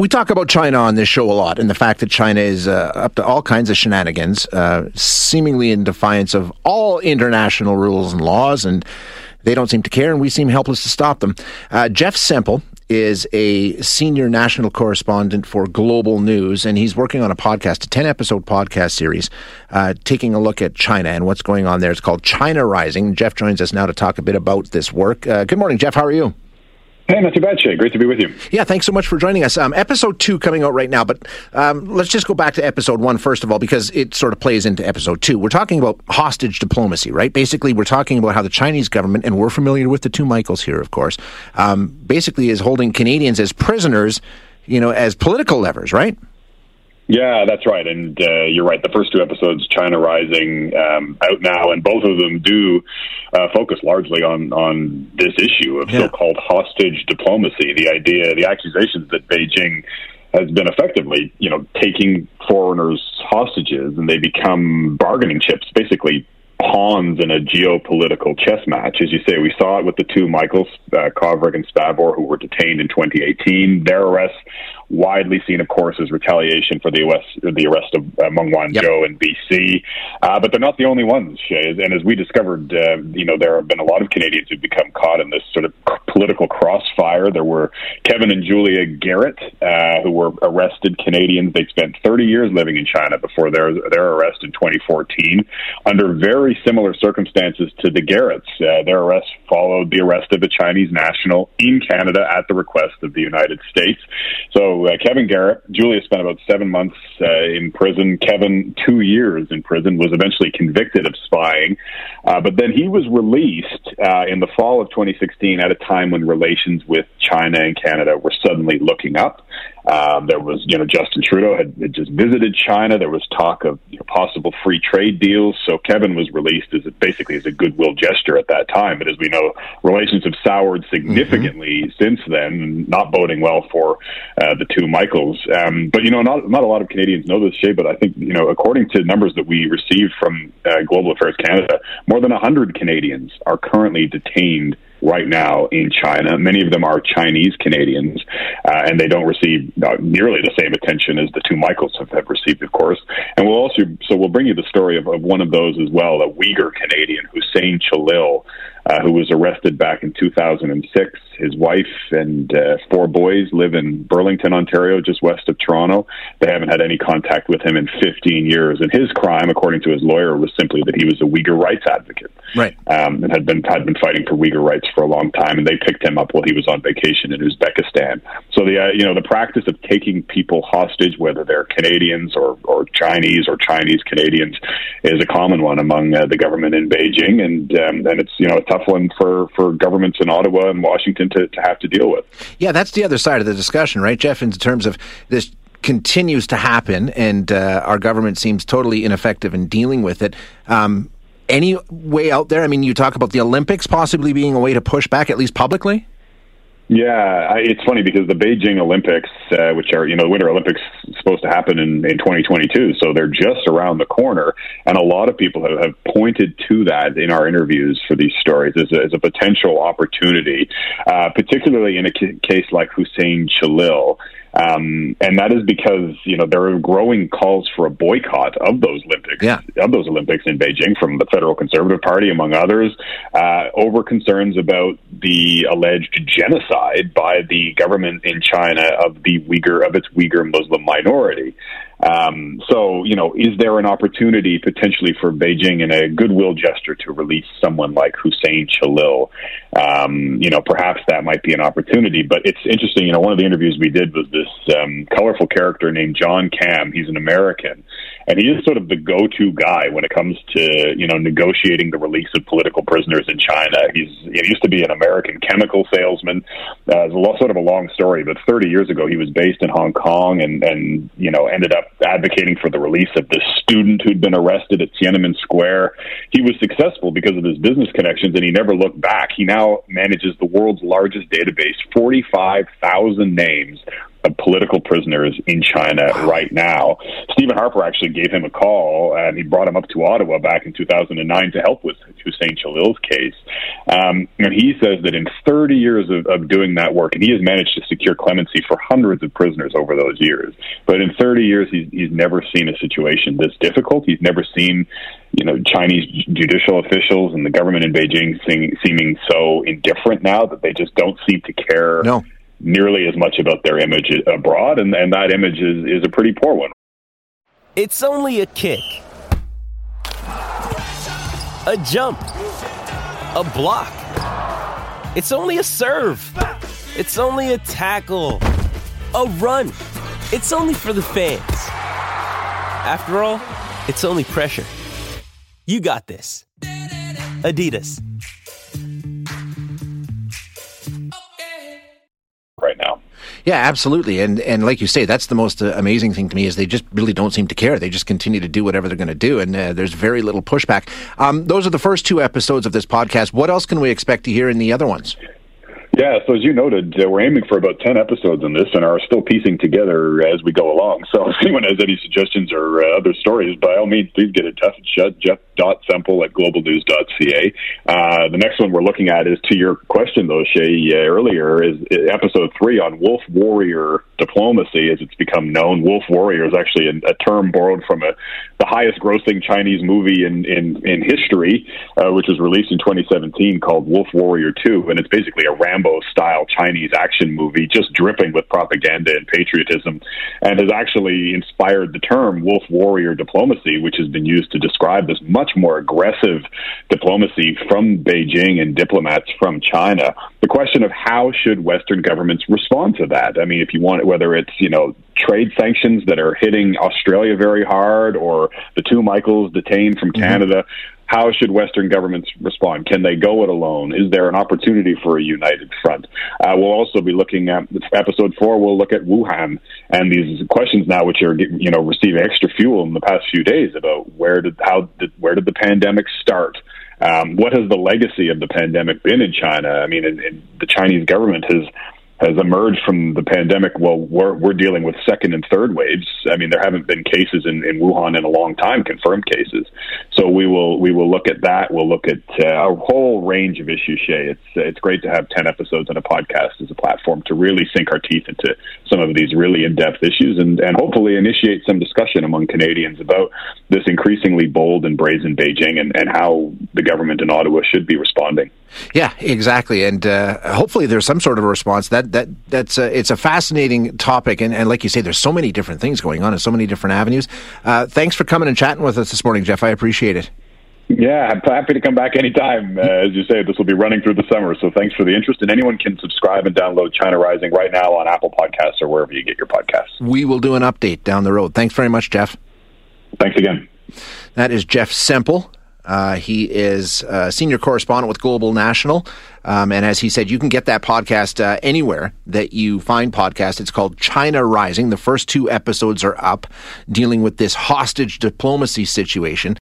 we talk about China on this show a lot, and the fact that China is up to all kinds of shenanigans, seemingly in defiance of all international rules and laws, and they don't seem to care, and we seem helpless to stop them. Jeff Semple is a senior national correspondent for Global News, and he's working on a podcast, a 10-episode podcast series, taking a look at China and what's going on there. It's called China Rising. Jeff joins us now to talk a bit about this work. Good morning, Jeff. How are you? Hey, Matthew Baccia. Great to be with you. Yeah, thanks so much for joining us. Episode 2 coming out right now, but let's just go back to episode 1 first of all, because it sort of plays into episode 2. We're talking about hostage diplomacy, right? Basically, we're talking about how the Chinese government, and we're familiar with the two Michaels here, of course, basically is holding Canadians as prisoners, you know, as political levers, right? Yeah, that's right. And you're right. The first two episodes, China Rising, out now, and both of them do focus largely on this issue of so-called hostage diplomacy, the idea, the accusations that Beijing has been effectively, you know, taking foreigners hostages, and they become bargaining chips, basically pawns in a geopolitical chess match. As you say, we saw it with the two Michaels, Kovrig and Spavor, who were detained in 2018. Their arrests, widely seen, of course, as retaliation for the arrest of Meng Wanzhou in BC. But they're not the only ones, Shay. And as we discovered, you know, there have been a lot of Canadians who've become caught in this sort of political crossfire. There were Kevin and Julia Garrett, who were arrested Canadians. They spent 30 years living in China before their arrest in 2014 under very similar circumstances to the Garretts. Their arrest followed the arrest of a Chinese national in Canada at the request of the United States. So Kevin Garrett, Julia spent about 7 months in prison. Kevin, 2 years in prison, was eventually convicted of spying. But then he was released in the fall of 2016 at a time when relations with China and Canada were suddenly looking up. There was, you know, Justin Trudeau had just visited China. There was talk of, you know, possible free trade deals. So Kevin was released as a goodwill gesture at that time. But as we know, relations have soured significantly since then, not boding well for the two Michaels. But, you know, not a lot of Canadians know this, Shay, but I think, you know, according to numbers that we received from Global Affairs Canada, more than 100 Canadians are currently detained right now in China. Many of them are Chinese Canadians, and they don't receive nearly the same attention as the two Michaels have received, of course. And we'll bring you the story of one of those as well, a Uyghur Canadian, Hussein Chalil, who was arrested back in 2006. His wife and 4 boys live in Burlington, Ontario, just west of Toronto. They haven't had any contact with him in 15 years. And his crime, according to his lawyer, was simply that he was a Uyghur rights advocate, right? And had been fighting for Uyghur rights for a long time. And they picked him up while he was on vacation in Uzbekistan. So the practice of taking people hostage, whether they're Canadians or Chinese Canadians, is a common one among the government in Beijing, and it's, you know, tough one for governments in Ottawa and Washington to have to deal with. Yeah, that's the other side of the discussion, right, Jeff, in terms of this continues to happen, and our government seems totally ineffective in dealing with it. Any way out there? I mean, you talk about the Olympics possibly being a way to push back, at least publicly? Yeah, it's funny because the Beijing Olympics, which are, you know, the Winter Olympics, supposed to happen in 2022, so they're just around the corner, and a lot of people have pointed to that in our interviews for these stories as a potential opportunity, particularly in a case like Hussein Chalil. And that is because, you know, there are growing calls for a boycott of those Olympics, in Beijing from the Federal Conservative Party, among others, over concerns about the alleged genocide by the government in China of its Uyghur Muslim minority. So, you know, is there an opportunity potentially for Beijing in a goodwill gesture to release someone like Hussein Chalil? You know, perhaps that might be an opportunity, but it's interesting. You know, one of the interviews we did was this colorful character named John Cam. He's an American, and he is sort of the go-to guy when it comes to, you know, negotiating the release of political prisoners in China. He used to be an American chemical salesman. It's sort of a long story, but 30 years ago he was based in Hong Kong and you know, ended up advocating for the release of this student who'd been arrested at Tiananmen Square. He was successful because of his business connections, and he never looked back. He now manages the world's largest database, 45,000 names of political prisoners in China right now. Stephen Harper actually gave him a call, and he brought him up to Ottawa back in 2009 to help with Hussein Chalil's case. And he says that in 30 years of doing that work, and he has managed to secure clemency for hundreds of prisoners over those years, but in 30 years, he's never seen a situation this difficult. He's never seen, you know, Chinese judicial officials and the government in Beijing seeming so indifferent now that they just don't seem to care nearly as much about their image abroad, and that image is a pretty poor one. It's only a kick, a jump, a block. It's only a serve. It's only a tackle, a run. It's only for the fans. After all, it's only pressure. You got this. Adidas. Right now. Yeah, absolutely. And like you say, that's the most amazing thing to me is they just really don't seem to care. They just continue to do whatever they're going to do, and there's very little pushback. Those are the first two episodes of this podcast. What else can we expect to hear in the other ones? Yeah, so as you noted, we're aiming for about 10 episodes on this and are still piecing together as we go along. So if anyone has any suggestions or other stories, by all means, please get in touch at jeff.semple@globalnews.ca. The next one we're looking at is, to your question, though, Shay, earlier, is episode 3 on Wolf Warrior diplomacy, as it's become known. Wolf Warrior is actually a term borrowed from the highest-grossing Chinese movie in history, which was released in 2017 called Wolf Warrior 2, and it's basically a Rambo-style Chinese action movie, just dripping with propaganda and patriotism, and has actually inspired the term Wolf Warrior diplomacy, which has been used to describe this much more aggressive diplomacy from Beijing and diplomats from China. The question of how should Western governments respond to that? I mean, if you want, whether it's, you know, trade sanctions that are hitting Australia very hard, or the two Michaels detained from Canada, how should Western governments respond? Can they go it alone? Is there an opportunity for a united front? We'll also be looking at episode 4. We'll look at Wuhan and these questions now, which are receiving extra fuel in the past few days, about where did the pandemic start? What has the legacy of the pandemic been in China? I mean, and the Chinese government has emerged from the pandemic. Well, we're dealing with second and third waves. I mean, there haven't been cases in Wuhan in a long time, confirmed cases. So we will look at that. We'll look at a whole range of issues, Shay. It's great to have 10 episodes on a podcast as a platform to really sink our teeth into some of these really in-depth issues and hopefully initiate some discussion among Canadians about this increasingly bold and brazen Beijing and how the government in Ottawa should be responding. Yeah, exactly. And hopefully there's some sort of a response. That's it's a fascinating topic. And like you say, there's so many different things going on in so many different avenues. Thanks for coming and chatting with us this morning, Jeff. I appreciate it. Yeah, I'm happy to come back anytime. As you say, this will be running through the summer. So thanks for the interest. And anyone can subscribe and download China Rising right now on Apple Podcasts or wherever you get your podcasts. We will do an update down the road. Thanks very much, Jeff. Thanks again. That is Jeff Semple. He is a senior correspondent with Global National. And as he said, you can get that podcast anywhere that you find podcasts. It's called China Rising. The first two episodes are up, dealing with this hostage diplomacy situation.